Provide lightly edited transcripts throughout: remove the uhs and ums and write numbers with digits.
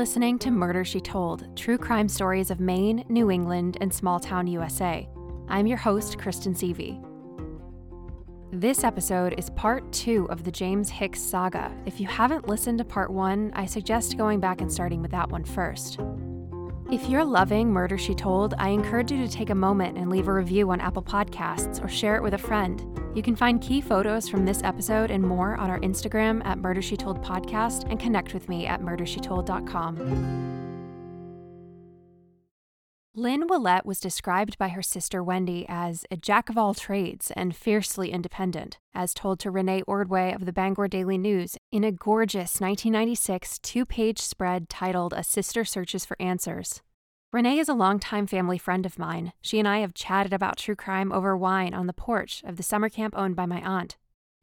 listening to Murder, She Told, true crime stories of Maine, New England, and small-town USA. I'm your host, Kristen Seavey. This episode is part 2 of the James Hicks saga. If you haven't listened to part 1, I suggest going back and starting with that one first. If you're loving Murder, She Told, I encourage you to take a moment and leave a review on Apple Podcasts or share it with a friend. You can find key photos from this episode and more on our Instagram at Murder, She Told Podcast and connect with me at murdershetold.com. Lynn Willette was described by her sister Wendy as a jack of all trades and fiercely independent, as told to Renee Ordway of the Bangor Daily News in a gorgeous 1996 two-page spread titled A Sister Searches for Answers. Renee is a longtime family friend of mine. She and I have chatted about true crime over wine on the porch of the summer camp owned by my aunt.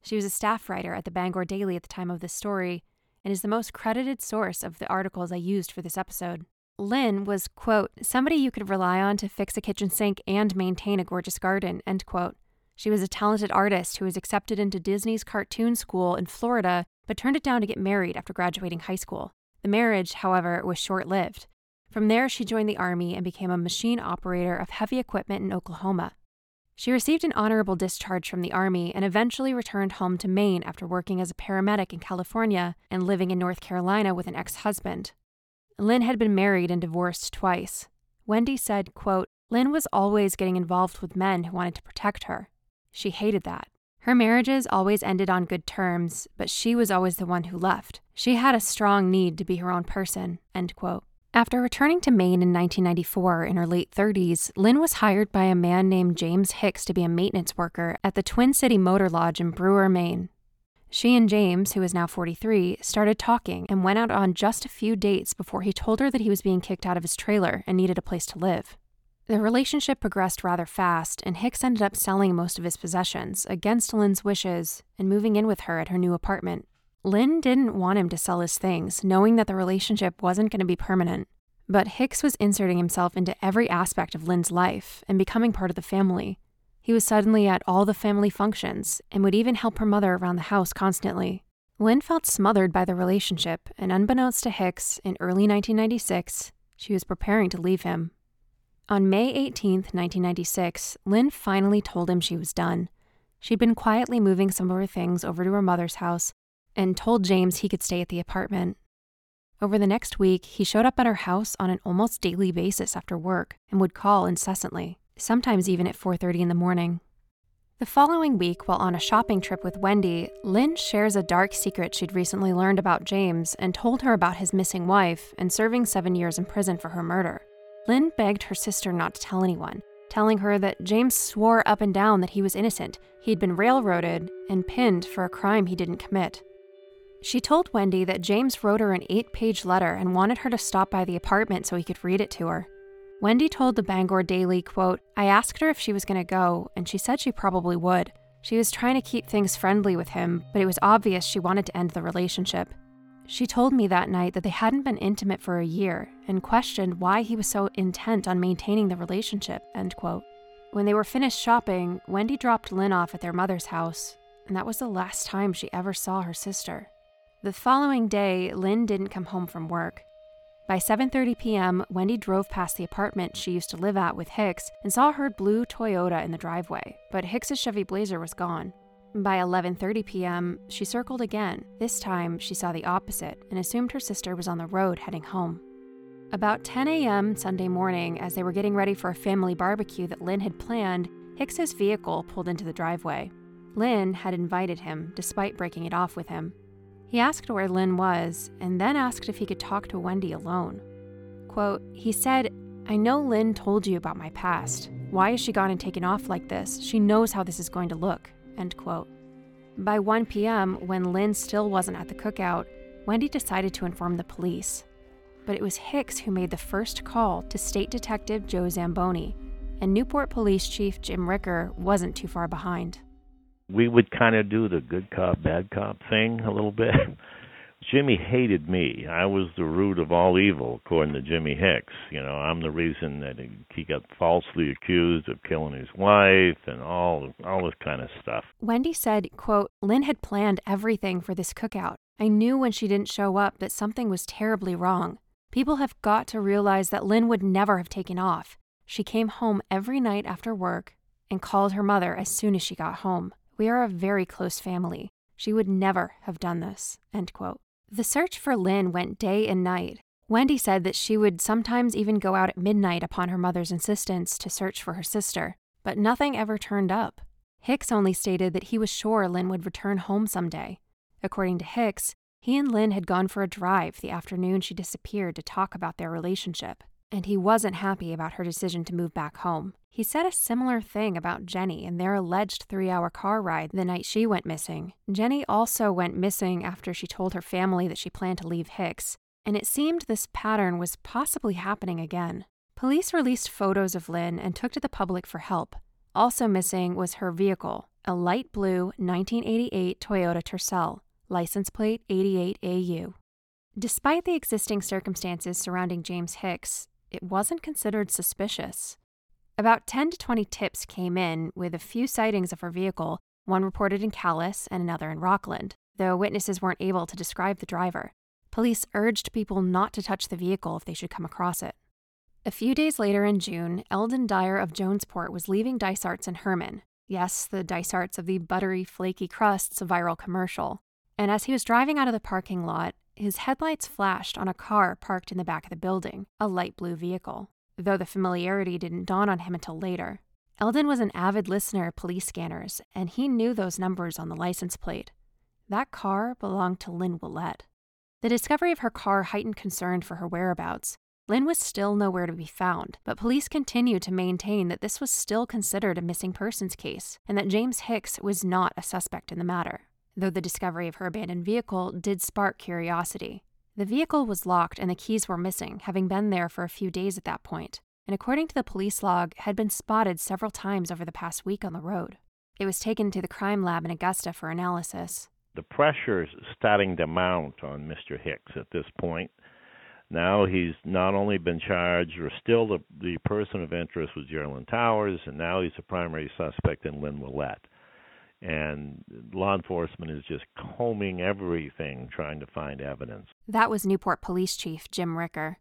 She was a staff writer at the Bangor Daily at the time of this story and is the most credited source of the articles I used for this episode. Lynn was, quote, somebody you could rely on to fix a kitchen sink and maintain a gorgeous garden, end quote. She was a talented artist who was accepted into Disney's cartoon school in Florida, but turned it down to get married after graduating high school. The marriage, however, was short-lived. From there, she joined the Army and became a machine operator of heavy equipment in Oklahoma. She received an honorable discharge from the Army and eventually returned home to Maine after working as a paramedic in California and living in North Carolina with an ex-husband. Lynn had been married and divorced twice. Wendy said, quote, Lynn was always getting involved with men who wanted to protect her. She hated that. Her marriages always ended on good terms, but she was always the one who left. She had a strong need to be her own person, end quote. After returning to Maine in 1994 in her late 30s, Lynn was hired by a man named James Hicks to be a maintenance worker at the Twin City Motor Lodge in Brewer, Maine. She and James, who is now 43, started talking and went out on just a few dates before he told her that he was being kicked out of his trailer and needed a place to live. Their relationship progressed rather fast, and Hicks ended up selling most of his possessions, against Lynn's wishes, and moving in with her at her new apartment. Lynn didn't want him to sell his things, knowing that the relationship wasn't going to be permanent. But Hicks was inserting himself into every aspect of Lynn's life and becoming part of the family. He was suddenly at all the family functions and would even help her mother around the house constantly. Lynn felt smothered by the relationship, and unbeknownst to Hicks, in early 1996, she was preparing to leave him. On May 18th, 1996, Lynn finally told him she was done. She'd been quietly moving some of her things over to her mother's house and told James he could stay at the apartment. Over the next week, he showed up at her house on an almost daily basis after work and would call incessantly, sometimes even at 4:30 in the morning. The following week, while on a shopping trip with Wendy, Lynn shares a dark secret she'd recently learned about James and told her about his missing wife and serving 7 years in prison for her murder. Lynn begged her sister not to tell anyone, telling her that James swore up and down that he was innocent, he'd been railroaded and pinned for a crime he didn't commit. She told Wendy that James wrote her an 8-page letter and wanted her to stop by the apartment so he could read it to her. Wendy told the Bangor Daily, quote, I asked her if she was going to go, and she said she probably would. She was trying to keep things friendly with him, but it was obvious she wanted to end the relationship. She told me that night that they hadn't been intimate for a year and questioned why he was so intent on maintaining the relationship, end quote. When they were finished shopping, Wendy dropped Lynn off at their mother's house, and that was the last time she ever saw her sister. The following day, Lynn didn't come home from work. By 7:30 p.m., Wendy drove past the apartment she used to live at with Hicks and saw her blue Toyota in the driveway, but Hicks's Chevy Blazer was gone. By 11:30 p.m., she circled again. This time, she saw the opposite and assumed her sister was on the road heading home. About 10 a.m. Sunday morning, as they were getting ready for a family barbecue that Lynn had planned, Hicks's vehicle pulled into the driveway. Lynn had invited him, despite breaking it off with him. He asked where Lynn was, and then asked if he could talk to Wendy alone. Quote, he said, I know Lynn told you about my past. Why has she gone and taken off like this? She knows how this is going to look, end quote. By 1 p.m., when Lynn still wasn't at the cookout, Wendy decided to inform the police. But it was Hicks who made the first call to State Detective Joe Zamboni, and Newport Police Chief Jim Ricker wasn't too far behind. We would kind of do the good cop, bad cop thing a little bit. Jimmy hated me. I was the root of all evil, according to Jimmy Hicks. You know, I'm the reason that he got falsely accused of killing his wife and all this kind of stuff. Wendy said, quote, Lynn had planned everything for this cookout. I knew when she didn't show up that something was terribly wrong. People have got to realize that Lynn would never have taken off. She came home every night after work and called her mother as soon as she got home. We are a very close family. She would never have done this." End quote. The search for Lynn went day and night. Wendy said that she would sometimes even go out at midnight upon her mother's insistence to search for her sister, but nothing ever turned up. Hicks only stated that he was sure Lynn would return home someday. According to Hicks, he and Lynn had gone for a drive the afternoon she disappeared to talk about their relationship, and he wasn't happy about her decision to move back home. He said a similar thing about Jenny and their alleged 3-hour car ride the night she went missing. Jenny also went missing after she told her family that she planned to leave Hicks, and it seemed this pattern was possibly happening again. Police released photos of Lynn and took to the public for help. Also missing was her vehicle, a light blue 1988 Toyota Tercel, license plate 88AU. Despite the existing circumstances surrounding James Hicks, it wasn't considered suspicious. About 10 to 20 tips came in, with a few sightings of her vehicle, one reported in Callis and another in Rockland, though witnesses weren't able to describe the driver. Police urged people not to touch the vehicle if they should come across it. A few days later in June, Eldon Dyer of Jonesport was leaving Dysart's and Herman. Yes, the Dysart's of the buttery, flaky crusts viral commercial. And as he was driving out of the parking lot, his headlights flashed on a car parked in the back of the building, a light blue vehicle, though the familiarity didn't dawn on him until later. Eldon was an avid listener of police scanners, and he knew those numbers on the license plate. That car belonged to Lynn Willette. The discovery of her car heightened concern for her whereabouts. Lynn was still nowhere to be found, but police continued to maintain that this was still considered a missing persons case, and that James Hicks was not a suspect in the matter, though the discovery of her abandoned vehicle did spark curiosity. The vehicle was locked and the keys were missing, having been there for a few days at that point, and according to the police log, had been spotted several times over the past week on the road. It was taken to the crime lab in Augusta for analysis. The pressure's starting to mount on Mr. Hicks at this point. Now he's not only been charged, or still the person of interest was Gerilyn Towers, and now he's a primary suspect in Lynn Willette. And law enforcement is just combing everything, trying to find evidence. That was Newport Police Chief Jim Ricker.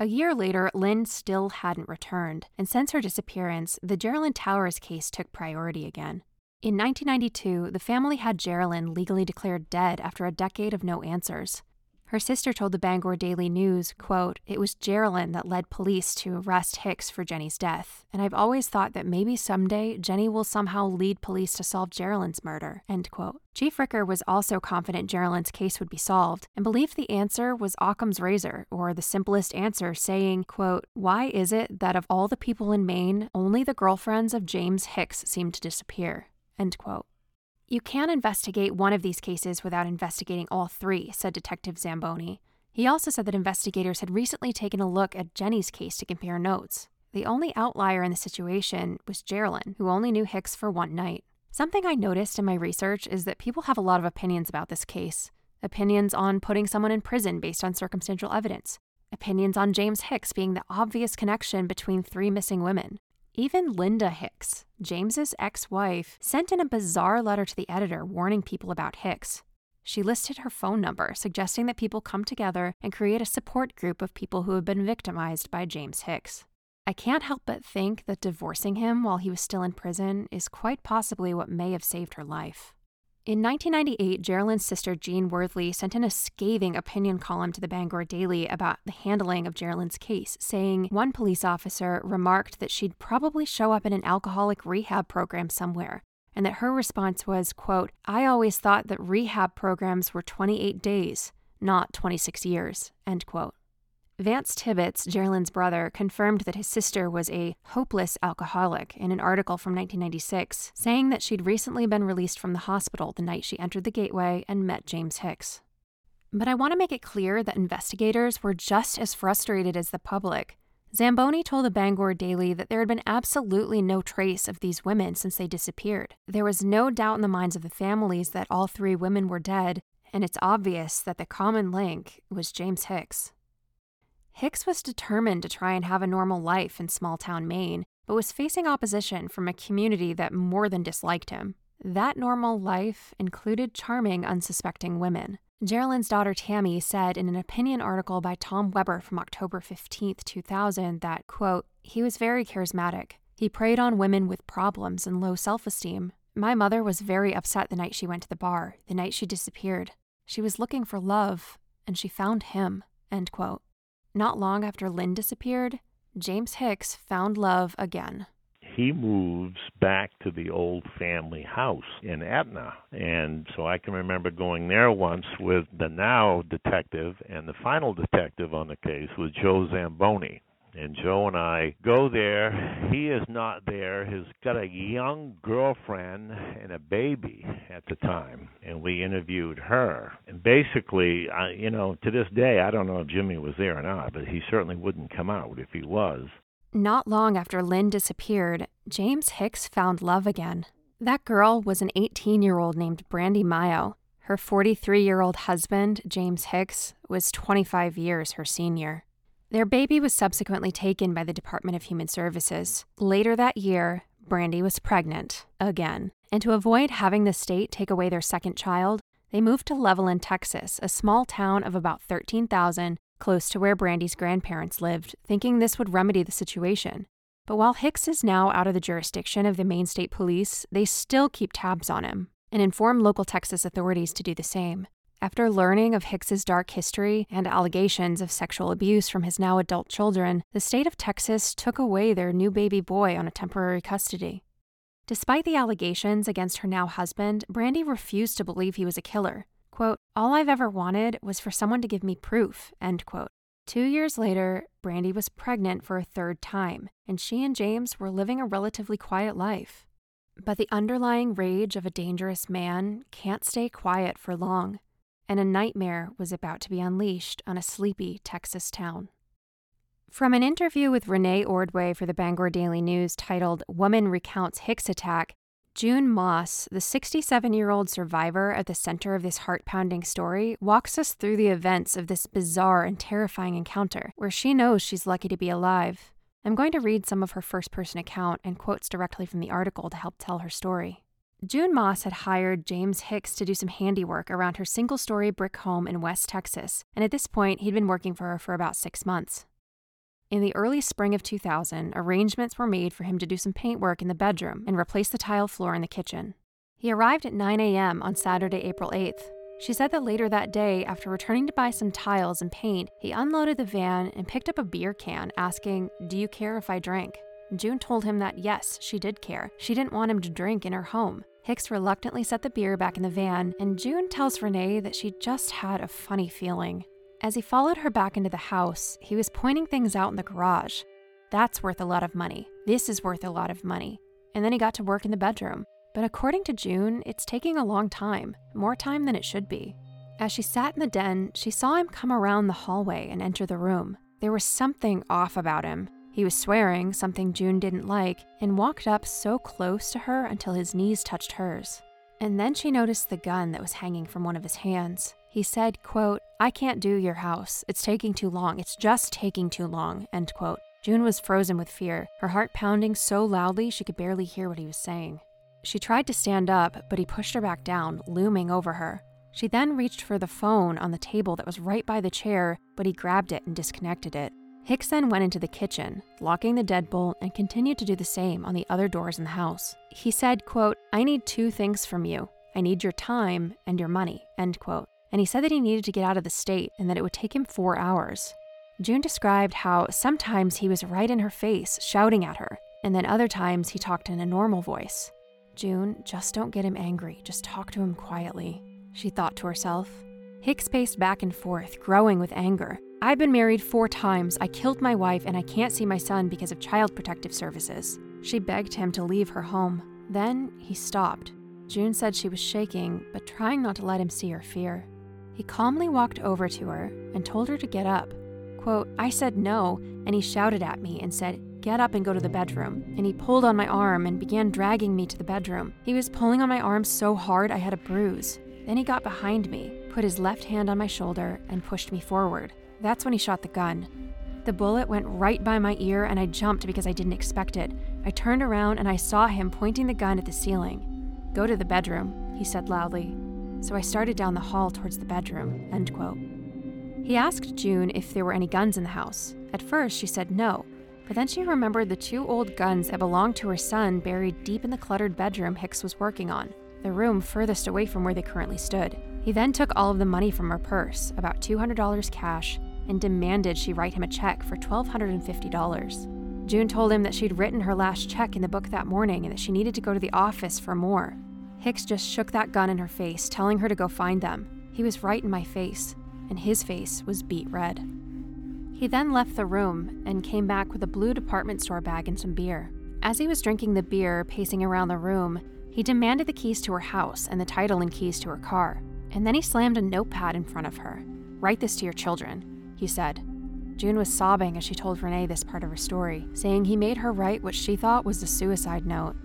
A year later, Lynn still hadn't returned, and since her disappearance, the Gerilyn Towers case took priority again. In 1992, the family had Gerilyn legally declared dead after a decade of no answers. Her sister told the Bangor Daily News, quote, "It was Gerilyn that led police to arrest Hicks for Jenny's death, and I've always thought that maybe someday Jenny will somehow lead police to solve Gerilyn's murder," end quote. Chief Ricker was also confident Gerilyn's case would be solved and believed the answer was Occam's razor, or the simplest answer, saying, quote, "Why is it that of all the people in Maine, only the girlfriends of James Hicks seem to disappear?" End quote. "You can't investigate one of these cases without investigating all three," said Detective Zamboni. He also said that investigators had recently taken a look at Jenny's case to compare notes. The only outlier in the situation was Gerilyn, who only knew Hicks for one night. "Something I noticed in my research is that people have a lot of opinions about this case. Opinions on putting someone in prison based on circumstantial evidence. Opinions on James Hicks being the obvious connection between three missing women. Even Linda Hicks, James's ex-wife, sent in a bizarre letter to the editor warning people about Hicks. She listed her phone number, suggesting that people come together and create a support group of people who have been victimized by James Hicks. I can't help but think that divorcing him while he was still in prison is quite possibly what may have saved her life." In 1998, Gerilyn's sister Jean Worthley sent in a scathing opinion column to the Bangor Daily about the handling of Gerilyn's case, saying one police officer remarked that she'd probably show up in an alcoholic rehab program somewhere, and that her response was, quote, "I always thought that rehab programs were 28 days, not 26 years," end quote. Vance Tibbetts, Gerilyn's brother, confirmed that his sister was a hopeless alcoholic in an article from 1996, saying that she'd recently been released from the hospital the night she entered the Gateway and met James Hicks. "But I want to make it clear that investigators were just as frustrated as the public. Zamboni told the Bangor Daily that there had been absolutely no trace of these women since they disappeared. There was no doubt in the minds of the families that all three women were dead, and it's obvious that the common link was James Hicks." Hicks was determined to try and have a normal life in small-town Maine, but was facing opposition from a community that more than disliked him. That normal life included charming, unsuspecting women. Gerilyn's daughter Tammy said in an opinion article by Tom Weber from October 15, 2000 that, quote, "He was very charismatic. He preyed on women with problems and low self-esteem. My mother was very upset the night she went to the bar, the night she disappeared. She was looking for love, and she found him," end quote. Not long after Lynn disappeared, James Hicks found love again. He moves back to the old family house in Etna. And so I can remember going there once with the now detective, and the final detective on the case was Joe Zamboni. And Joe and I go there. He is not there. He's got a young girlfriend and a baby at the time. And we interviewed her. And basically, to this day, I don't know if Jimmy was there or not, but he certainly wouldn't come out if he was. Not long after Lynn disappeared, James Hicks found love again. That girl was an 18-year-old named Brandy Mayo. Her 43-year-old husband, James Hicks, was 25 years her senior. Their baby was subsequently taken by the Department of Human Services. Later that year, Brandy was pregnant again. And to avoid having the state take away their second child, they moved to Levelland, Texas, a small town of about 13,000, close to where Brandy's grandparents lived, thinking this would remedy the situation. But while Hicks is now out of the jurisdiction of the Maine State Police, they still keep tabs on him and inform local Texas authorities to do the same. After learning of Hicks's dark history and allegations of sexual abuse from his now adult children, the state of Texas took away their new baby boy on a temporary custody. Despite the allegations against her now husband, Brandy refused to believe he was a killer. Quote, "All I've ever wanted was for someone to give me proof," end quote. 2 years later, Brandy was pregnant for a third time, and she and James were living a relatively quiet life. But the underlying rage of a dangerous man can't stay quiet for long, and a nightmare was about to be unleashed on a sleepy Texas town. From an interview with Renee Ordway for the Bangor Daily News titled "Woman Recounts Hicks Attack," June Moss, the 67-year-old survivor at the center of this heart-pounding story, walks us through the events of this bizarre and terrifying encounter, where she knows she's lucky to be alive. I'm going to read some of her first-person account and quotes directly from the article to help tell her story. June Moss had hired James Hicks to do some handiwork around her single-story brick home in West Texas, and at this point, he'd been working for her for about 6 months. In the early spring of 2000, arrangements were made for him to do some paintwork in the bedroom and replace the tile floor in the kitchen. He arrived at 9 a.m. on Saturday, April 8th. She said that later that day, after returning to buy some tiles and paint, he unloaded the van and picked up a beer can, asking, "Do you care if I drink?" June told him that yes, she did care. She didn't want him to drink in her home. Hicks reluctantly set the beer back in the van, and June tells Renee that she just had a funny feeling. As he followed her back into the house, he was pointing things out in the garage. "That's worth a lot of money. This is worth a lot of money." And then he got to work in the bedroom. But according to June, it's taking a long time, more time than it should be. As she sat in the den, she saw him come around the hallway and enter the room. There was something off about him. He was swearing, something June didn't like, and walked up so close to her until his knees touched hers. And then she noticed the gun that was hanging from one of his hands. He said, quote, "I can't do your house. It's taking too long. It's just taking too long," end quote. June was frozen with fear, her heart pounding so loudly she could barely hear what he was saying. She tried to stand up, but he pushed her back down, looming over her. She then reached for the phone on the table that was right by the chair, but he grabbed it and disconnected it. Hicks then went into the kitchen, locking the deadbolt, and continued to do the same on the other doors in the house. He said, quote, "I need two things from you. I need your time and your money," end quote. And he said that he needed to get out of the state and that it would take him 4 hours. June described how sometimes he was right in her face, shouting at her, and then other times he talked in a normal voice. "June, just don't get him angry. Just talk to him quietly," she thought to herself. Hicks paced back and forth, growing with anger. "I've been married 4 times, I killed my wife, and I can't see my son because of Child Protective Services." She begged him to leave her home. Then he stopped. June said she was shaking, but trying not to let him see her fear. He calmly walked over to her and told her to get up. Quote, "I said no, and he shouted at me and said, 'Get up and go to the bedroom.' And he pulled on my arm and began dragging me to the bedroom. He was pulling on my arm so hard I had a bruise. Then he got behind me, put his left hand on my shoulder, and pushed me forward. That's when he shot the gun. The bullet went right by my ear and I jumped because I didn't expect it. I turned around and I saw him pointing the gun at the ceiling. 'Go to the bedroom,' he said loudly. so I started down the hall towards the bedroom, end quote. He asked June if there were any guns in the house. At first, she said no, but then she remembered the two old guns that belonged to her son buried deep in the cluttered bedroom Hicks was working on, the room furthest away from where they currently stood. He then took all of the money from her purse, about $200 cash, and demanded she write him a check for $1,250. June told him that she'd written her last check in the book that morning and that she needed to go to the office for more. Hicks just shook that gun in her face, telling her to go find them. He was right in my face, and his face was beet red. He then left the room and came back with a blue department store bag and some beer. As he was drinking the beer, pacing around the room, he demanded the keys to her house and the title and keys to her car. And then he slammed a notepad in front of her. "Write this to your children," he said. June was sobbing as she told Renee this part of her story, saying he made her write what she thought was the suicide note.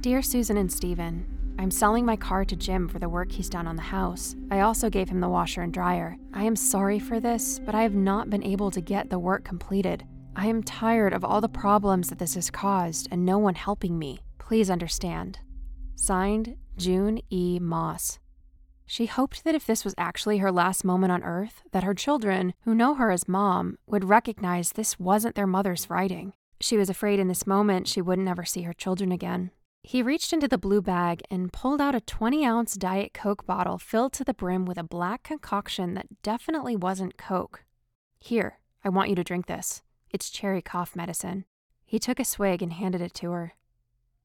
"Dear Susan and Stephen, I'm selling my car to Jim for the work he's done on the house. I also gave him the washer and dryer. I am sorry for this, but I have not been able to get the work completed. I am tired of all the problems that this has caused and no one helping me. Please understand. Signed, June E. Moss." She hoped that if this was actually her last moment on earth, that her children, who know her as Mom, would recognize this wasn't their mother's writing. She was afraid in this moment she wouldn't ever see her children again. He reached into the blue bag and pulled out a 20-ounce Diet Coke bottle filled to the brim with a black concoction that definitely wasn't Coke. "Here, I want you to drink this. It's cherry cough medicine." He took a swig and handed it to her.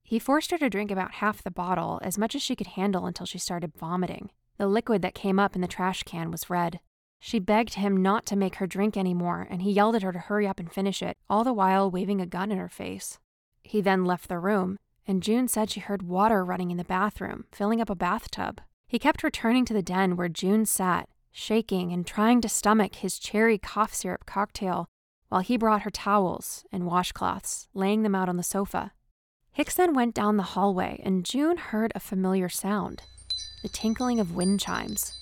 He forced her to drink about half the bottle, as much as she could handle, until she started vomiting. The liquid that came up in the trash can was red. She begged him not to make her drink anymore, and he yelled at her to hurry up and finish it, all the while waving a gun in her face. He then left the room, and June said she heard water running in the bathroom, filling up a bathtub. He kept returning to the den where June sat, shaking and trying to stomach his cherry cough syrup cocktail, while he brought her towels and washcloths, laying them out on the sofa. Hicks then went down the hallway, and June heard a familiar sound, the tinkling of wind chimes.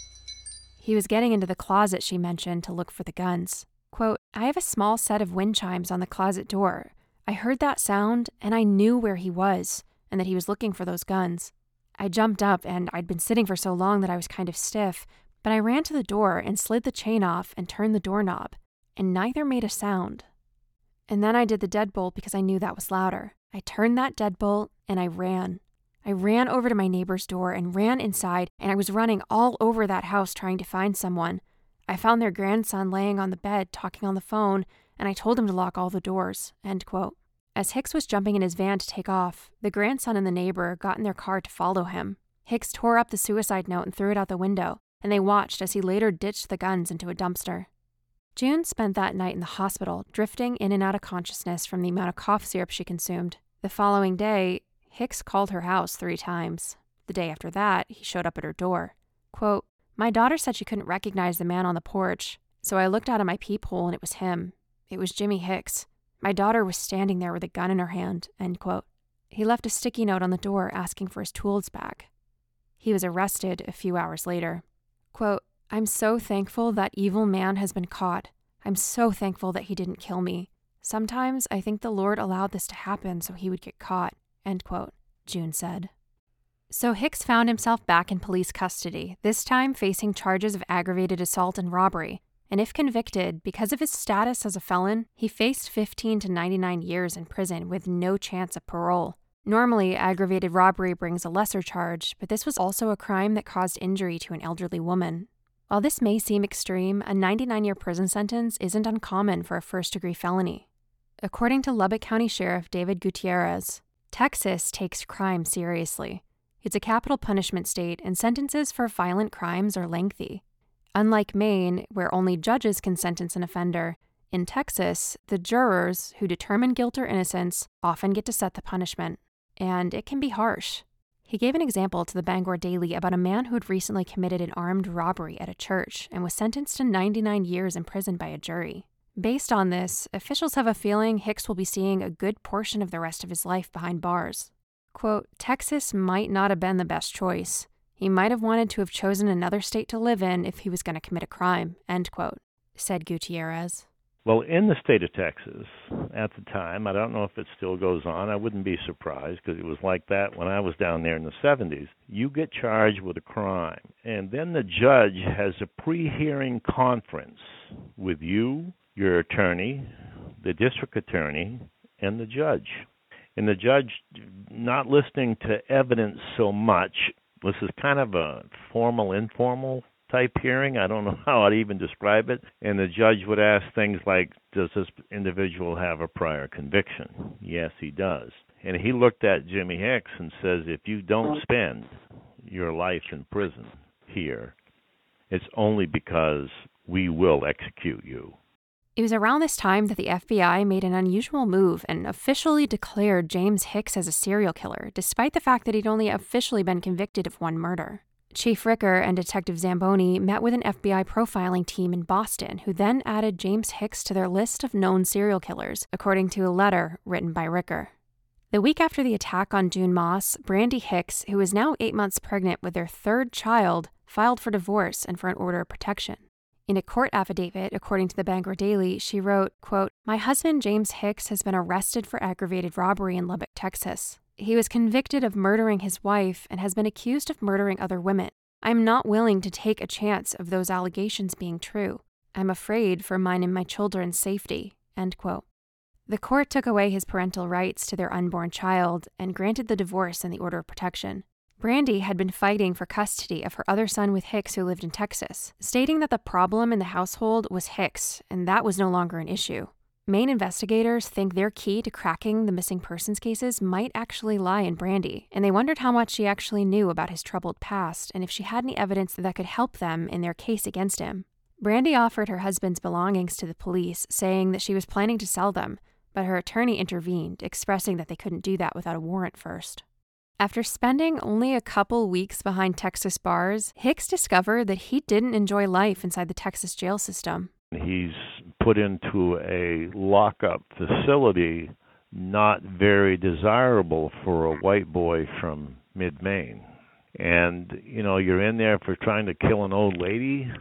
He was getting into the closet she mentioned to look for the guns. Quote, "I have a small set of wind chimes on the closet door. I heard that sound, and I knew where he was, and that he was looking for those guns. I jumped up, and I'd been sitting for so long that I was kind of stiff, but I ran to the door and slid the chain off and turned the doorknob, and neither made a sound. And then I did the deadbolt because I knew that was louder. I turned that deadbolt, and I ran. I ran over to my neighbor's door and ran inside, and I was running all over that house trying to find someone. I found their grandson laying on the bed talking on the phone, and I told him to lock all the doors," end quote. As Hicks was jumping in his van to take off, the grandson and the neighbor got in their car to follow him. Hicks tore up the suicide note and threw it out the window, and they watched as he later ditched the guns into a dumpster. June spent that night in the hospital, drifting in and out of consciousness from the amount of cough syrup she consumed. The following day, Hicks called her house 3 times. The day after that, he showed up at her door. Quote, "My daughter said she couldn't recognize the man on the porch, so I looked out of my peephole and it was him. It was Jimmy Hicks. My daughter was standing there with a gun in her hand," end quote. He left a sticky note on the door asking for his tools back. He was arrested a few hours later. Quote, "I'm so thankful that evil man has been caught. I'm so thankful that he didn't kill me. Sometimes I think the Lord allowed this to happen so he would get caught," end quote, June said. So Hicks found himself back in police custody, this time facing charges of aggravated assault and robbery. And if convicted, because of his status as a felon, he faced 15 to 99 years in prison with no chance of parole. Normally, aggravated robbery brings a lesser charge, but this was also a crime that caused injury to an elderly woman. While this may seem extreme, a 99-year prison sentence isn't uncommon for a first-degree felony. According to Lubbock County Sheriff David Gutierrez, Texas takes crime seriously. It's a capital punishment state, and sentences for violent crimes are lengthy. Unlike Maine, where only judges can sentence an offender, in Texas, the jurors who determine guilt or innocence often get to set the punishment, and it can be harsh. He gave an example to the Bangor Daily about a man who had recently committed an armed robbery at a church and was sentenced to 99 years in prison by a jury. Based on this, officials have a feeling Hicks will be seeing a good portion of the rest of his life behind bars. Quote, "Texas might not have been the best choice. He might have wanted to have chosen another state to live in if he was going to commit a crime," end quote, said Gutierrez. Well, in the state of Texas at the time, I don't know if it still goes on. I wouldn't be surprised because it was like that when I was down there in the 70s. You get charged with a crime, and then the judge has a pre-hearing conference with you, your attorney, the district attorney, and the judge. And the judge not listening to evidence so much. This is kind of a formal, informal type hearing. I don't know how I'd even describe it. And the judge would ask things like, does this individual have a prior conviction? Yes, he does. And he looked at Jimmy Hicks and says, if you don't spend your life in prison here, it's only because we will execute you. It was around this time that the FBI made an unusual move and officially declared James Hicks as a serial killer, despite the fact that he'd only officially been convicted of one murder. Chief Ricker and Detective Zamboni met with an FBI profiling team in Boston, who then added James Hicks to their list of known serial killers, according to a letter written by Ricker. The week after the attack on June Moss, Brandy Hicks, who is now 8 months pregnant with their third child, filed for divorce and for an order of protection. In a court affidavit, according to the Bangor Daily, she wrote, quote, "My husband James Hicks has been arrested for aggravated robbery in Lubbock, Texas. He was convicted of murdering his wife and has been accused of murdering other women. I'm not willing to take a chance of those allegations being true. I'm afraid for mine and my children's safety," end quote. The court took away his parental rights to their unborn child and granted the divorce and the order of protection. Brandy had been fighting for custody of her other son with Hicks, who lived in Texas, stating that the problem in the household was Hicks, and that was no longer an issue. Maine investigators think their key to cracking the missing persons cases might actually lie in Brandy, and they wondered how much she actually knew about his troubled past and if she had any evidence that could help them in their case against him. Brandy offered her husband's belongings to the police, saying that she was planning to sell them, but her attorney intervened, expressing that they couldn't do that without a warrant first. After spending only a couple weeks behind Texas bars, Hicks discovered that he didn't enjoy life inside the Texas jail system. He's put into a lockup facility not very desirable for a white boy from mid-Maine. And, you know, you're in there for trying to kill an old lady.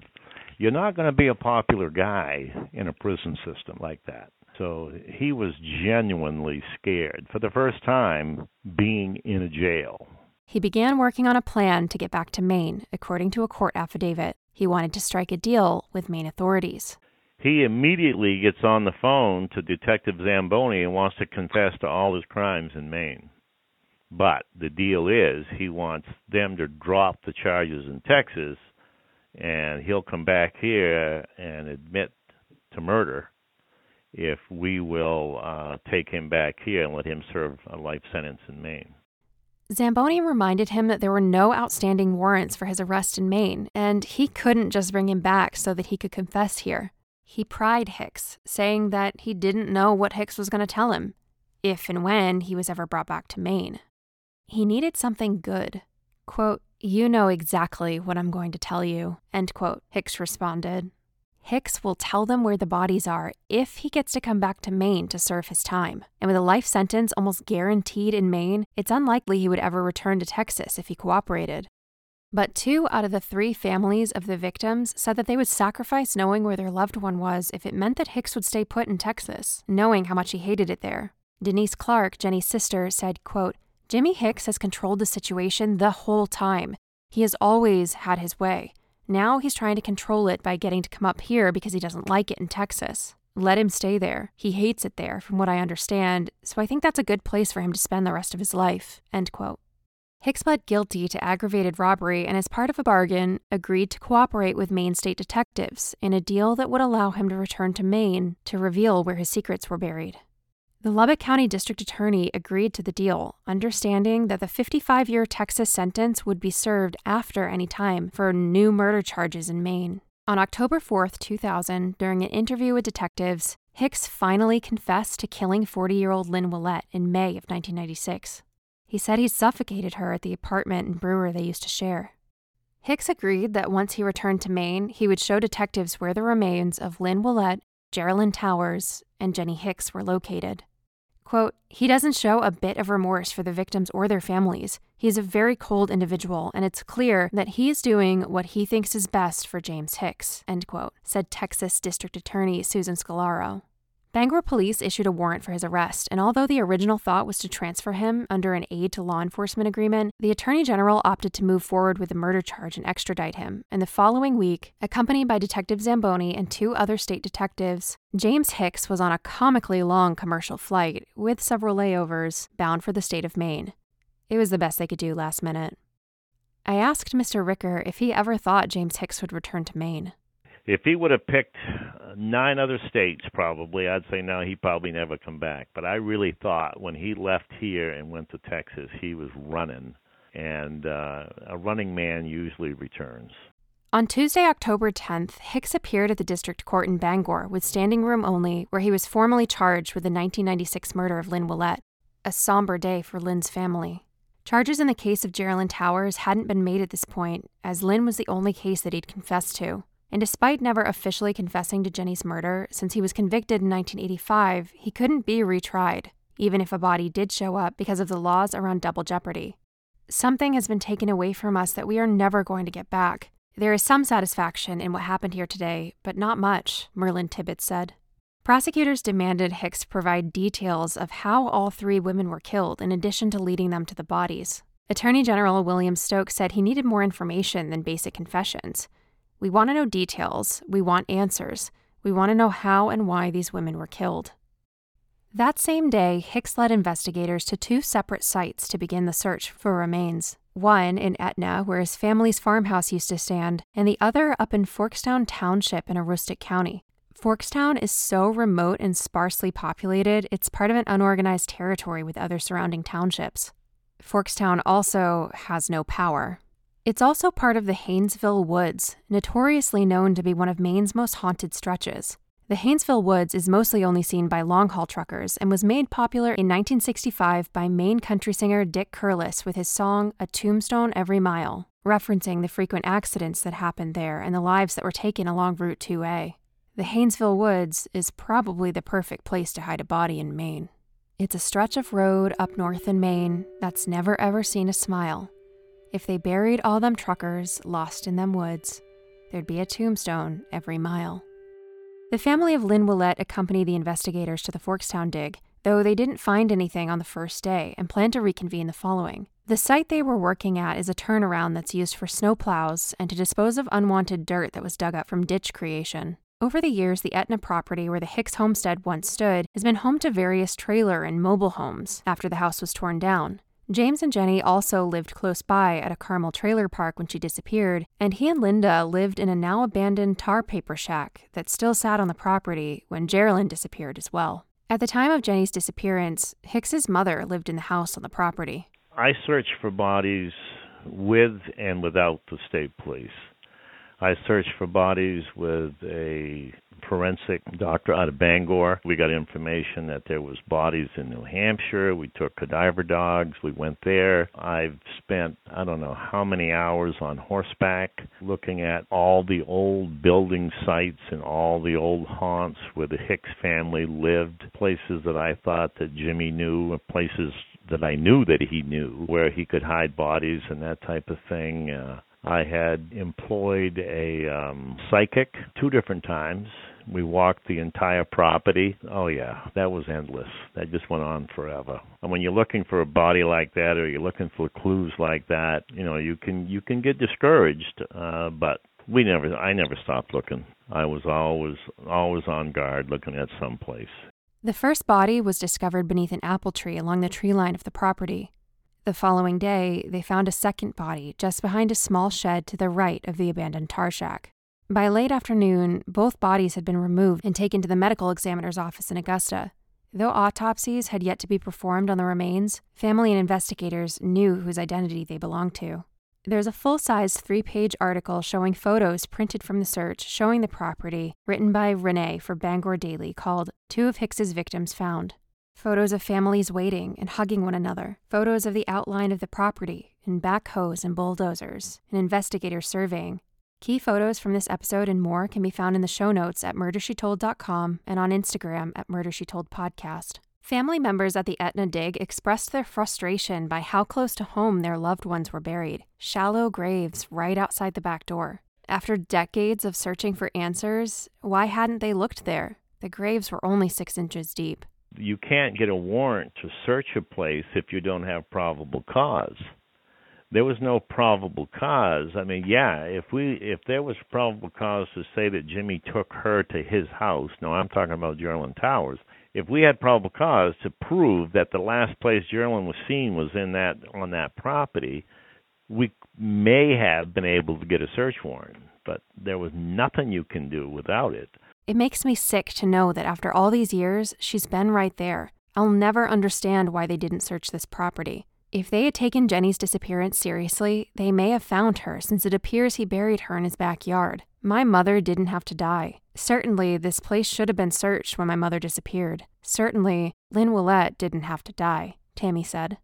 You're not going to be a popular guy in a prison system like that. So he was genuinely scared for the first time being in a jail. He began working on a plan to get back to Maine, according to a court affidavit. He wanted to strike a deal with Maine authorities. He immediately gets on the phone to Detective Zamboni and wants to confess to all his crimes in Maine. But the deal is he wants them to drop the charges in Texas, and he'll come back here and admit to murder if we will take him back here and let him serve a life sentence in Maine. Zamboni reminded him that there were no outstanding warrants for his arrest in Maine, and he couldn't just bring him back so that he could confess here. He pried Hicks, saying that he didn't know what Hicks was going to tell him, if and when he was ever brought back to Maine. He needed something good. Quote, "You know exactly what I'm going to tell you," end quote, Hicks responded. Hicks will tell them where the bodies are if he gets to come back to Maine to serve his time. And with a life sentence almost guaranteed in Maine, it's unlikely he would ever return to Texas if he cooperated. But 2 out of the 3 families of the victims said that they would sacrifice knowing where their loved one was if it meant that Hicks would stay put in Texas, knowing how much he hated it there. Denise Clark, Jenny's sister, said, quote, "Jimmy Hicks has controlled the situation the whole time. He has always had his way. Now he's trying to control it by getting to come up here because he doesn't like it in Texas. Let him stay there. He hates it there, from what I understand, so I think that's a good place for him to spend the rest of his life," end quote. Hicks pled guilty to aggravated robbery and, as part of a bargain, agreed to cooperate with Maine state detectives in a deal that would allow him to return to Maine to reveal where his secrets were buried. The Lubbock County District Attorney agreed to the deal, understanding that the 55-year Texas sentence would be served after any time for new murder charges in Maine. On October 4, 2000, during an interview with detectives, Hicks finally confessed to killing 40-year-old Lynn Willette in May of 1996. He said he suffocated her at the apartment in Brewer they used to share. Hicks agreed that once he returned to Maine, he would show detectives where the remains of Lynn Willette, Gerilyn Towers, and Jenny Hicks were located. Quote, "He doesn't show a bit of remorse for the victims or their families. He is a very cold individual, and it's clear that he is doing what he thinks is best for James Hicks," end quote, said Texas District Attorney Susan Scalaro. Bangor Police issued a warrant for his arrest, and although the original thought was to transfer him under an aid to law enforcement agreement, the Attorney General opted to move forward with the murder charge and extradite him. And the following week, accompanied by Detective Zamboni and two other state detectives, James Hicks was on a comically long commercial flight, with several layovers, bound for the state of Maine. It was the best they could do last minute. I asked Mr. Ricker if he ever thought James Hicks would return to Maine. If he would have picked 9 other states, probably, I'd say no, he probably never come back. But I really thought when he left here and went to Texas, he was running. And a running man usually returns. On Tuesday, October 10th, Hicks appeared at the district court in Bangor with standing room only, where he was formally charged with the 1996 murder of Lynn Willette. A somber day for Lynn's family. Charges in the case of Gerilyn Towers hadn't been made at this point, as Lynn was the only case that he'd confessed to. And despite never officially confessing to Jenny's murder, since he was convicted in 1985, he couldn't be retried, even if a body did show up, because of the laws around double jeopardy. Something has been taken away from us that we are never going to get back. There is some satisfaction in what happened here today, but not much, Merlin Tibbetts said. Prosecutors demanded Hicks provide details of how all 3 women were killed, in addition to leading them to the bodies. Attorney General William Stokes said he needed more information than basic confessions. We want to know details. We want answers. We want to know how and why these women were killed. That same day, Hicks led investigators to 2 separate sites to begin the search for remains. One in Etna, where his family's farmhouse used to stand, and the other up in Forkstown Township in Aroostook County. Forkstown is so remote and sparsely populated, it's part of an unorganized territory with other surrounding townships. Forkstown also has no power. It's also part of the Hainesville Woods, notoriously known to be one of Maine's most haunted stretches. The Hainesville Woods is mostly only seen by long-haul truckers and was made popular in 1965 by Maine country singer Dick Curlis with his song, "A Tombstone Every Mile," referencing the frequent accidents that happened there and the lives that were taken along Route 2A. The Hainesville Woods is probably the perfect place to hide a body in Maine. It's a stretch of road up north in Maine that's never ever seen a smile. If they buried all them truckers lost in them woods, there'd be a tombstone every mile. The family of Lynn Willette accompanied the investigators to the Forkstown dig, though they didn't find anything on the first day and planned to reconvene the following. The site they were working at is a turnaround that's used for snow plows and to dispose of unwanted dirt that was dug up from ditch creation. Over the years, the Etna property where the Hicks homestead once stood has been home to various trailer and mobile homes after the house was torn down. James and Jenny also lived close by at a Carmel trailer park when she disappeared, and he and Linda lived in a now-abandoned tar paper shack that still sat on the property when Gerilyn disappeared as well. At the time of Jenny's disappearance, Hicks's mother lived in the house on the property. I searched for bodies with and without the state police. I searched for bodies with a forensic doctor out of Bangor. We got information that there was bodies in New Hampshire. We took cadaver dogs. We went there. I've spent, I don't know how many hours on horseback looking at all the old building sites and all the old haunts where the Hicks family lived, places that I thought that Jimmy knew, places that I knew that he knew, where he could hide bodies and that type of thing. I had employed a psychic 2 different times. We walked the entire property. Oh, yeah, that was endless. That just went on forever. And when you're looking for a body like that or you're looking for clues like that, you know, you can get discouraged. But I never stopped looking. I was always on guard looking at someplace. The first body was discovered beneath an apple tree along the tree line of the property. The following day, they found a second body just behind a small shed to the right of the abandoned tar shack. By late afternoon, both bodies had been removed and taken to the medical examiner's office in Augusta. Though autopsies had yet to be performed on the remains, family and investigators knew whose identity they belonged to. There's a full-size 3-page article showing photos printed from the search showing the property, written by Renee for Bangor Daily, called "Two of Hicks's Victims Found." Photos of families waiting and hugging one another, photos of the outline of the property, and backhoes and bulldozers, and investigators surveying. Key photos from this episode and more can be found in the show notes at murdershetold.com and on Instagram at murdershetoldpodcast. Family members at the Etna dig expressed their frustration by how close to home their loved ones were buried, shallow graves right outside the back door. After decades of searching for answers, why hadn't they looked there? The graves were only 6 inches deep. You can't get a warrant to search a place if you don't have probable cause. There was no probable cause. I mean, yeah, if there was probable cause to say that Jimmy took her to his house, no, I'm talking about Gerilyn Towers, if we had probable cause to prove that the last place Gerilyn was seen was in that on that property, we may have been able to get a search warrant, but there was nothing you can do without it. It makes me sick to know that after all these years, she's been right there. I'll never understand why they didn't search this property. If they had taken Jenny's disappearance seriously, they may have found her, since it appears he buried her in his backyard. My mother didn't have to die. Certainly, this place should have been searched when my mother disappeared. Certainly, Lynn Willette didn't have to die, Tammy said.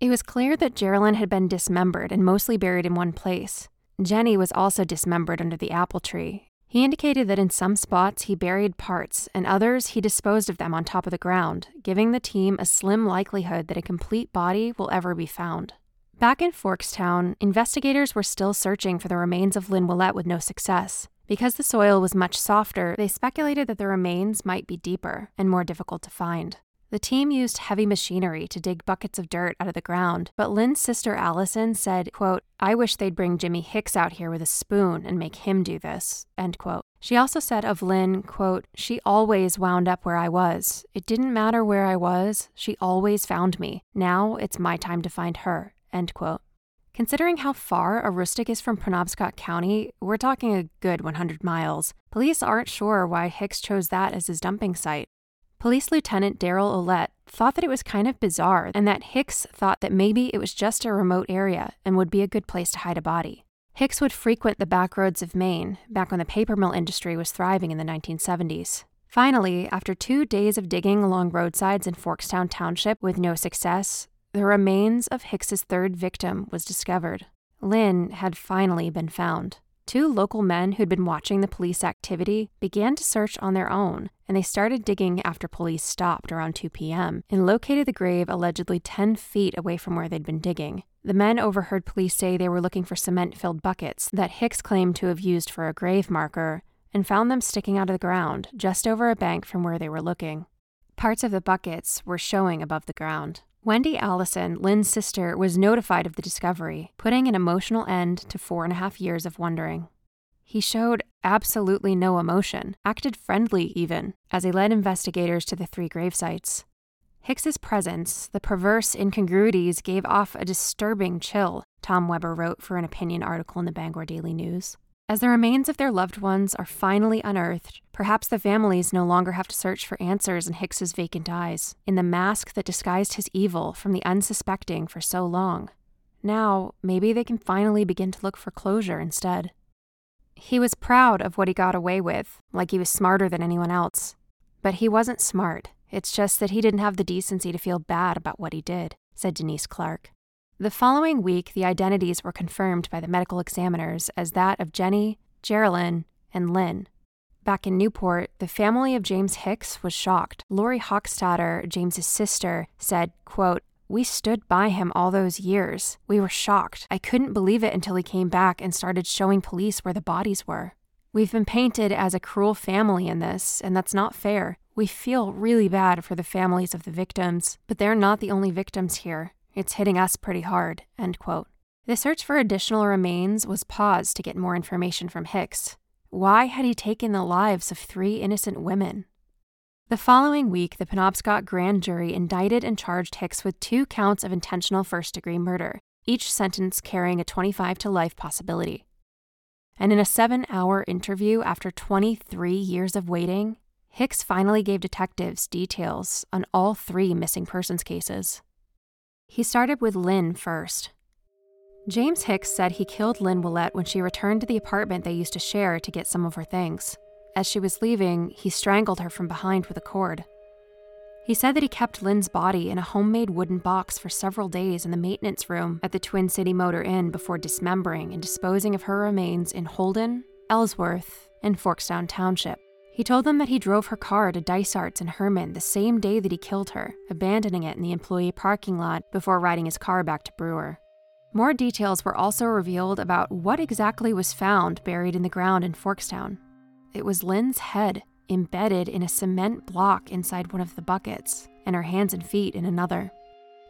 It was clear that Gerilyn had been dismembered and mostly buried in one place. Jenny was also dismembered under the apple tree. He indicated that in some spots he buried parts, and others he disposed of them on top of the ground, giving the team a slim likelihood that a complete body will ever be found. Back in Forkstown, investigators were still searching for the remains of Lynn Willette with no success. Because the soil was much softer, they speculated that the remains might be deeper and more difficult to find. The team used heavy machinery to dig buckets of dirt out of the ground, but Lynn's sister Allison said, quote, "I wish they'd bring Jimmy Hicks out here with a spoon and make him do this," end quote. She also said of Lynn, quote, "She always wound up where I was. It didn't matter where I was, she always found me. Now it's my time to find her," end quote. Considering how far Aroostook is from Penobscot County, we're talking a good 100 miles. Police aren't sure why Hicks chose that as his dumping site. Police Lieutenant Darrell Ouellette thought that it was kind of bizarre and that Hicks thought that maybe it was just a remote area and would be a good place to hide a body. Hicks would frequent the back roads of Maine, back when the paper mill industry was thriving in the 1970s. Finally, after 2 days of digging along roadsides in Forkstown Township with no success, the remains of Hicks's third victim was discovered. Lynn had finally been found. Two local men who'd been watching the police activity began to search on their own, and they started digging after police stopped around 2 p.m. and located the grave allegedly 10 feet away from where they'd been digging. The men overheard police say they were looking for cement-filled buckets that Hicks claimed to have used for a grave marker, and found them sticking out of the ground just over a bank from where they were looking. Parts of the buckets were showing above the ground. Wendy Allison, Lynn's sister, was notified of the discovery, putting an emotional end to 4.5 years of wondering. He showed absolutely no emotion, acted friendly even, as he led investigators to the three gravesites. Hicks's presence, the perverse incongruities, gave off a disturbing chill, Tom Weber wrote for an opinion article in the Bangor Daily News. As the remains of their loved ones are finally unearthed, perhaps the families no longer have to search for answers in Hicks's vacant eyes, in the mask that disguised his evil from the unsuspecting for so long. Now, maybe they can finally begin to look for closure instead. He was proud of what he got away with, like he was smarter than anyone else. But he wasn't smart. It's just that he didn't have the decency to feel bad about what he did, said Denise Clark. The following week, the identities were confirmed by the medical examiners as that of Jenny, Gerilyn, and Lynn. Back in Newport, the family of James Hicks was shocked. Lori Hochstadter, James's sister, said, quote, "We stood by him all those years. We were shocked. I couldn't believe it until he came back and started showing police where the bodies were. We've been painted as a cruel family in this, and that's not fair. We feel really bad for the families of the victims, but they're not the only victims here. It's hitting us pretty hard," end quote. The search for additional remains was paused to get more information from Hicks. Why had he taken the lives of three innocent women? The following week, the Penobscot grand jury indicted and charged Hicks with 2 counts of intentional first-degree murder, each sentence carrying a 25-to-life possibility. And in a 7-hour interview after 23 years of waiting, Hicks finally gave detectives details on all 3 missing persons cases. He started with Lynn first. James Hicks said he killed Lynn Willette when she returned to the apartment they used to share to get some of her things. As she was leaving, he strangled her from behind with a cord. He said that he kept Lynn's body in a homemade wooden box for several days in the maintenance room at the Twin City Motor Inn before dismembering and disposing of her remains in Holden, Ellsworth, and Forkstown Township. He told them that he drove her car to Dysart's and Herman the same day that he killed her, abandoning it in the employee parking lot before riding his car back to Brewer. More details were also revealed about what exactly was found buried in the ground in Forkstown. It was Lynn's head embedded in a cement block inside one of the buckets, and her hands and feet in another.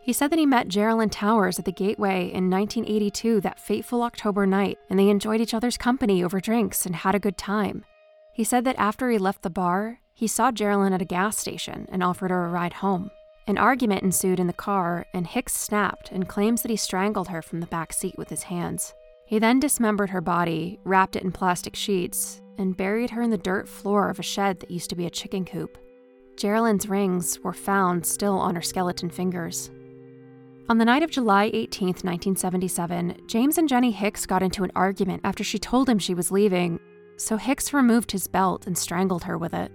He said that he met Gerilyn Towers at the Gateway in 1982 that fateful October night, and they enjoyed each other's company over drinks and had a good time. He said that after he left the bar, he saw Gerilyn at a gas station and offered her a ride home. An argument ensued in the car, and Hicks snapped and claims that he strangled her from the back seat with his hands. He then dismembered her body, wrapped it in plastic sheets, and buried her in the dirt floor of a shed that used to be a chicken coop. Gerilyn's rings were found still on her skeleton fingers. On the night of July 18, 1977, James and Jenny Hicks got into an argument after she told him she was leaving, so Hicks removed his belt and strangled her with it.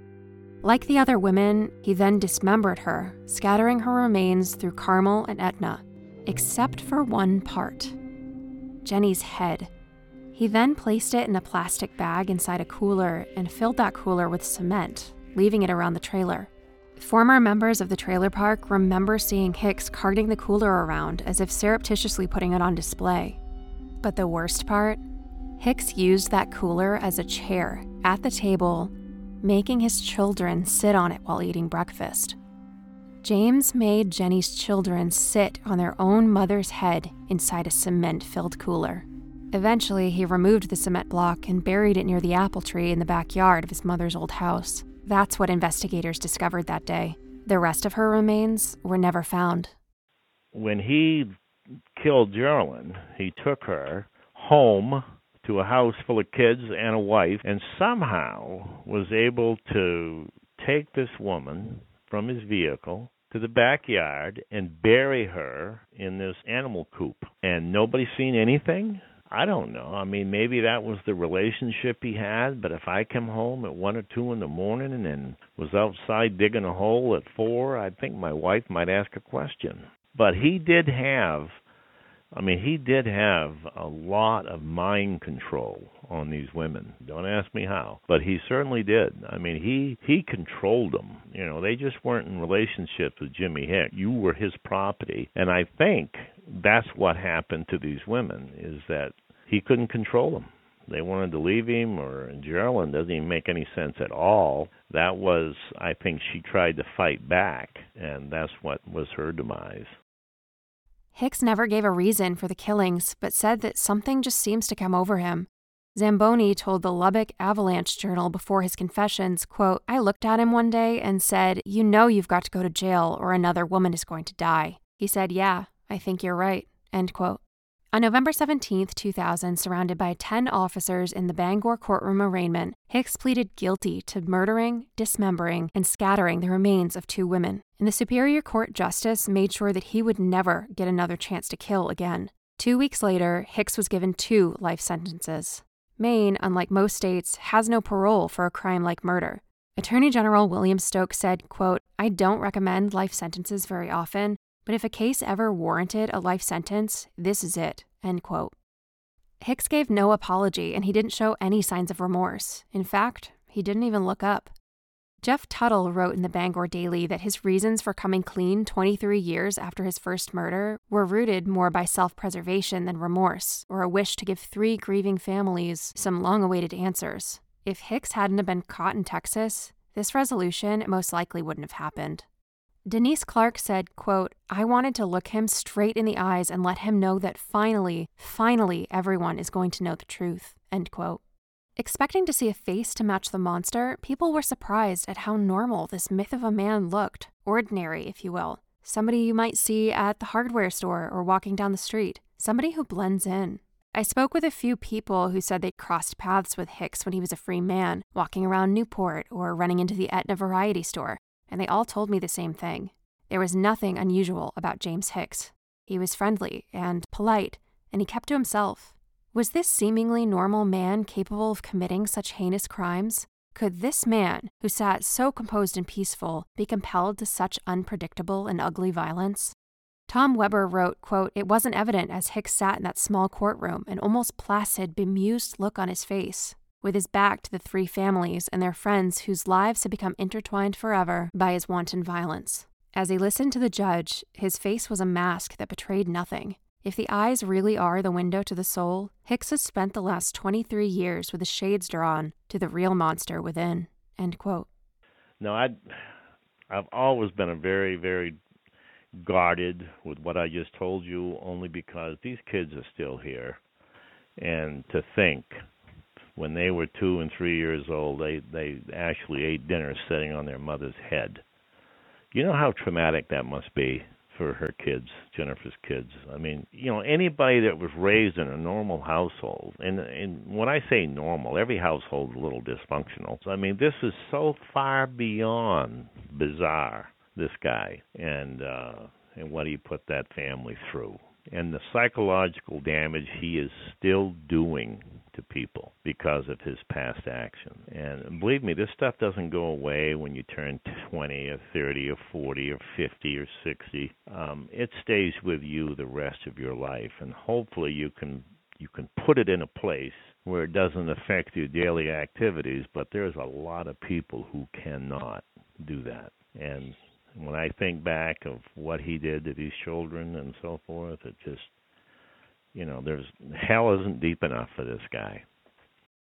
Like the other women, he then dismembered her, scattering her remains through Carmel and Etna, except for one part: Jenny's head. He then placed it in a plastic bag inside a cooler and filled that cooler with cement, leaving it around the trailer. Former members of the trailer park remember seeing Hicks carting the cooler around as if surreptitiously putting it on display. But the worst part? Hicks used that cooler as a chair at the table, making his children sit on it while eating breakfast. James made Jenny's children sit on their own mother's head inside a cement-filled cooler. Eventually, he removed the cement block and buried it near the apple tree in the backyard of his mother's old house. That's what investigators discovered that day. The rest of her remains were never found. When he killed Gerilyn, he took her home to a house full of kids and a wife, and somehow was able to take this woman from his vehicle to the backyard and bury her in this animal coop. And nobody's seen anything? I don't know. I mean, maybe that was the relationship he had, but if I come home at 1 or 2 in the morning and was outside digging a hole at 4, I think my wife might ask a question. But he did have a lot of mind control on these women. Don't ask me how, but he certainly did. I mean, he controlled them. You know, they just weren't in relationships with Jimmy Hicks. You were his property, and I think that's what happened to these women, is that he couldn't control them. They wanted to leave him, or Gerilyn doesn't even make any sense at all. That was, I think she tried to fight back, and that's what was her demise. Hicks never gave a reason for the killings, but said that something just seems to come over him. Zamboni told the Lubbock Avalanche Journal before his confessions, quote, "I looked at him one day and said, you know you've got to go to jail or another woman is going to die. He said, yeah, I think you're right," end quote. On November 17, 2000, surrounded by 10 officers in the Bangor courtroom arraignment, Hicks pleaded guilty to murdering, dismembering, and scattering the remains of two women. And the Superior Court justice made sure that he would never get another chance to kill again. 2 weeks later, Hicks was given 2 life sentences. Maine, unlike most states, has no parole for a crime like murder. Attorney General William Stokes said, quote, "I don't recommend life sentences very often, but if a case ever warranted a life sentence, this is it," end quote. Hicks gave no apology, and he didn't show any signs of remorse. In fact, he didn't even look up. Jeff Tuttle wrote in the Bangor Daily that his reasons for coming clean 23 years after his first murder were rooted more by self-preservation than remorse, or a wish to give 3 grieving families some long-awaited answers. If Hicks hadn't been caught in Texas, this resolution most likely wouldn't have happened. Denise Clark said, quote, "I wanted to look him straight in the eyes and let him know that finally everyone is going to know the truth," end quote. Expecting to see a face to match the monster, people were surprised at how normal this myth of a man looked, ordinary, if you will. Somebody you might see at the hardware store or walking down the street, somebody who blends in. I spoke with a few people who said they'd crossed paths with Hicks when he was a free man, walking around Newport or running into the Etna variety store, and they all told me the same thing. There was nothing unusual about James Hicks. He was friendly and polite, and he kept to himself. Was this seemingly normal man capable of committing such heinous crimes? Could this man, who sat so composed and peaceful, be compelled to such unpredictable and ugly violence? Tom Weber wrote, quote, "It wasn't evident as Hicks sat in that small courtroom, an almost placid, bemused look on his face. with his back to the three families and their friends whose lives had become intertwined forever by his wanton violence. As he listened to the judge, his face was a mask that betrayed nothing. If the eyes really are the window to the soul, Hicks has spent the last 23 years with the shades drawn to the real monster within." End quote. No, I've always been a very, very guarded with what I just told you, only because these kids are still here. And to think, when they were 2 and 3 years old, they actually ate dinner sitting on their mother's head. You know how traumatic that must be for her kids, Jennifer's kids. I mean, you know, anybody that was raised in a normal household, and when I say normal, every household is a little dysfunctional. So, I mean, this is so far beyond bizarre, this guy, and what he put that family through. And the psychological damage he is still doing to people because of his past action. And believe me, this stuff doesn't go away when you turn 20 or 30 or 40 or 50 or 60. It stays with you the rest of your life. And hopefully you can put it in a place where it doesn't affect your daily activities. But there's a lot of people who cannot do that. And when I think back of what he did to these children and so forth, it just, you know, hell isn't deep enough for this guy.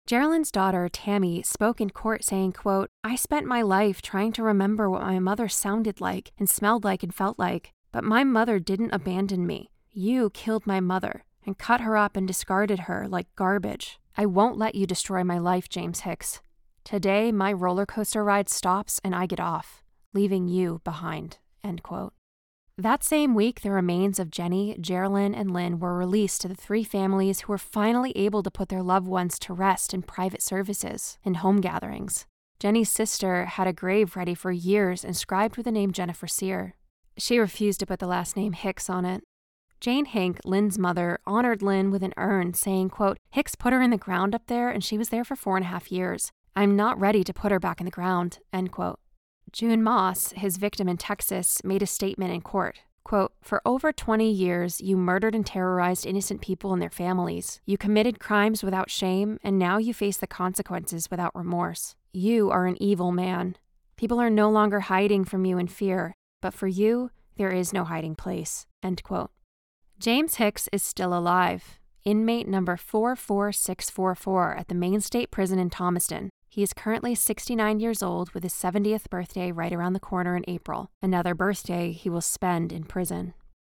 Gerilyn's daughter, Tammy, spoke in court saying, quote, "I spent my life trying to remember what my mother sounded like and smelled like and felt like, but my mother didn't abandon me. You killed my mother and cut her up and discarded her like garbage. I won't let you destroy my life, James Hicks. Today, my roller coaster ride stops and I get off, leaving you behind," end quote. That same week, the remains of Jenny, Gerilyn, and Lynn were released to the three families who were finally able to put their loved ones to rest in private services and home gatherings. Jenny's sister had a grave ready for years inscribed with the name Jennifer Sear. She refused to put the last name Hicks on it. Jane Hank, Lynn's mother, honored Lynn with an urn saying, quote, "Hicks put her in the ground up there and she was there for 4.5 years. I'm not ready to put her back in the ground," end quote. June Moss, his victim in Texas, made a statement in court, quote, "For over 20 years, you murdered and terrorized innocent people and their families. You committed crimes without shame, and now you face the consequences without remorse. You are an evil man. People are no longer hiding from you in fear, but for you, there is no hiding place," end quote. James Hicks is still alive, inmate number 44644 at the Maine State Prison in Thomaston. He is currently 69 years old with his 70th birthday right around the corner in April, another birthday he will spend in prison.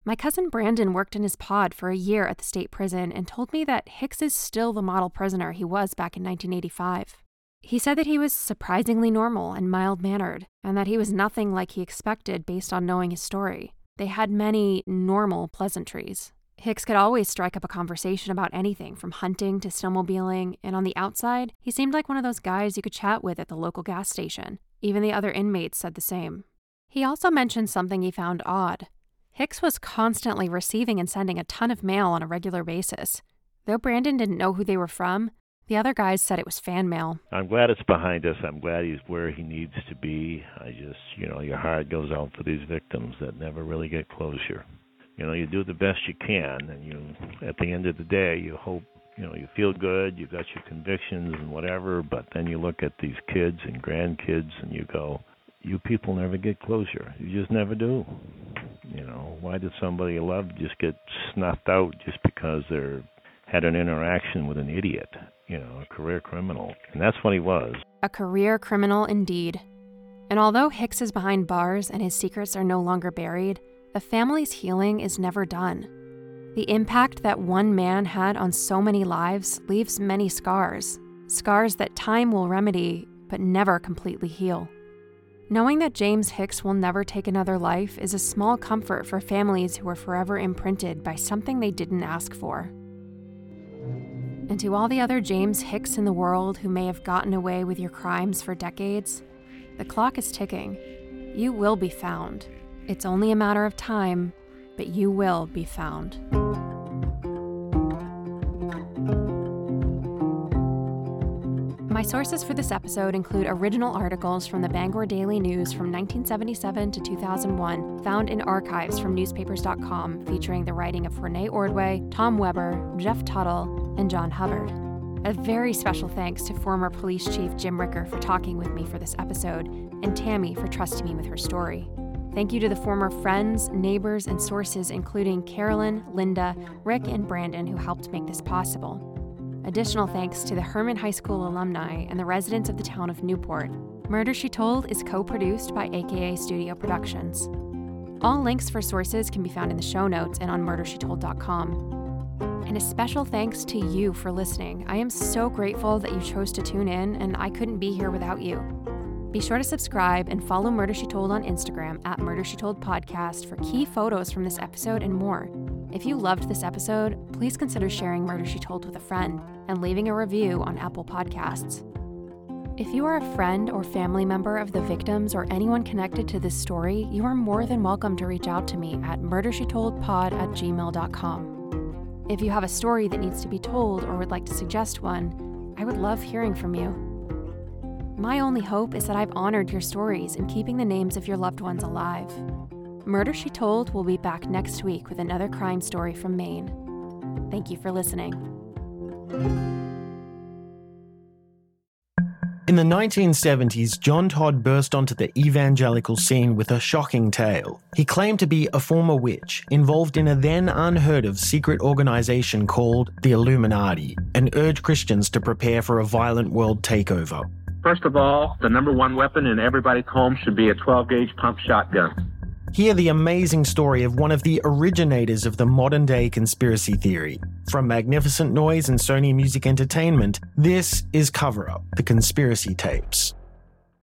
My cousin Brandon worked in his pod for a year at the state prison and told me that Hicks is still the model prisoner he was back in 1985. He said that he was surprisingly normal and mild-mannered, and that he was nothing like he expected based on knowing his story. They had many normal pleasantries. Hicks could always strike up a conversation about anything from hunting to snowmobiling, and on the outside, he seemed like one of those guys you could chat with at the local gas station. Even the other inmates said the same. He also mentioned something he found odd. Hicks was constantly receiving and sending a ton of mail on a regular basis. Though Brandon didn't know who they were from, the other guys said it was fan mail. I'm glad it's behind us. I'm glad he's where he needs to be. I just, you know, your heart goes out for these victims that never really get closure. You know, you do the best you can, and you, at the end of the day, you hope, you know, you feel good, you've got your convictions and whatever, but then you look at these kids and grandkids and you go, you people never get closure. You just never do. You know, why did somebody you love just get snuffed out just because they had an interaction with an idiot, you know, a career criminal? And that's what he was. A career criminal indeed. And although Hicks is behind bars and his secrets are no longer buried, a family's healing is never done. The impact that one man had on so many lives leaves many scars, scars that time will remedy but never completely heal. Knowing that James Hicks will never take another life is a small comfort for families who are forever imprinted by something they didn't ask for. And to all the other James Hicks in the world who may have gotten away with your crimes for decades, the clock is ticking. You will be found. It's only a matter of time, but you will be found. My sources for this episode include original articles from the Bangor Daily News from 1977 to 2001, found in archives from newspapers.com, featuring the writing of Renee Ordway, Tom Weber, Jeff Tuttle, and John Hubbard. A very special thanks to former police chief Jim Ricker for talking with me for this episode, and Tammy for trusting me with her story. Thank you to the former friends, neighbors, and sources, including Gerilyn, Linda, Rick, and Brandon, who helped make this possible. Additional thanks to the Herman High School alumni and the residents of the town of Newport. Murder, She Told is co-produced by AKA Studio Productions. All links for sources can be found in the show notes and on murdershetold.com. And a special thanks to you for listening. I am so grateful that you chose to tune in, and I couldn't be here without you. Be sure to subscribe and follow Murder She Told on Instagram at Murder She Told Podcast for key photos from this episode and more. If you loved this episode, please consider sharing Murder She Told with a friend and leaving a review on Apple Podcasts. If you are a friend or family member of the victims or anyone connected to this story, you are more than welcome to reach out to me at murdershetoldpod@gmail.com. If you have a story that needs to be told or would like to suggest one, I would love hearing from you. My only hope is that I've honored your stories in keeping the names of your loved ones alive. Murder She Told will be back next week with another crime story from Maine. Thank you for listening. In the 1970s, John Todd burst onto the evangelical scene with a shocking tale. He claimed to be a former witch, involved in a then unheard-of secret organization called the Illuminati, and urged Christians to prepare for a violent world takeover. First of all, the number one weapon in everybody's home should be a 12-gauge pump shotgun. Hear the amazing story of one of the originators of the modern-day conspiracy theory. From Magnificent Noise and Sony Music Entertainment, this is Cover Up, The Conspiracy Tapes.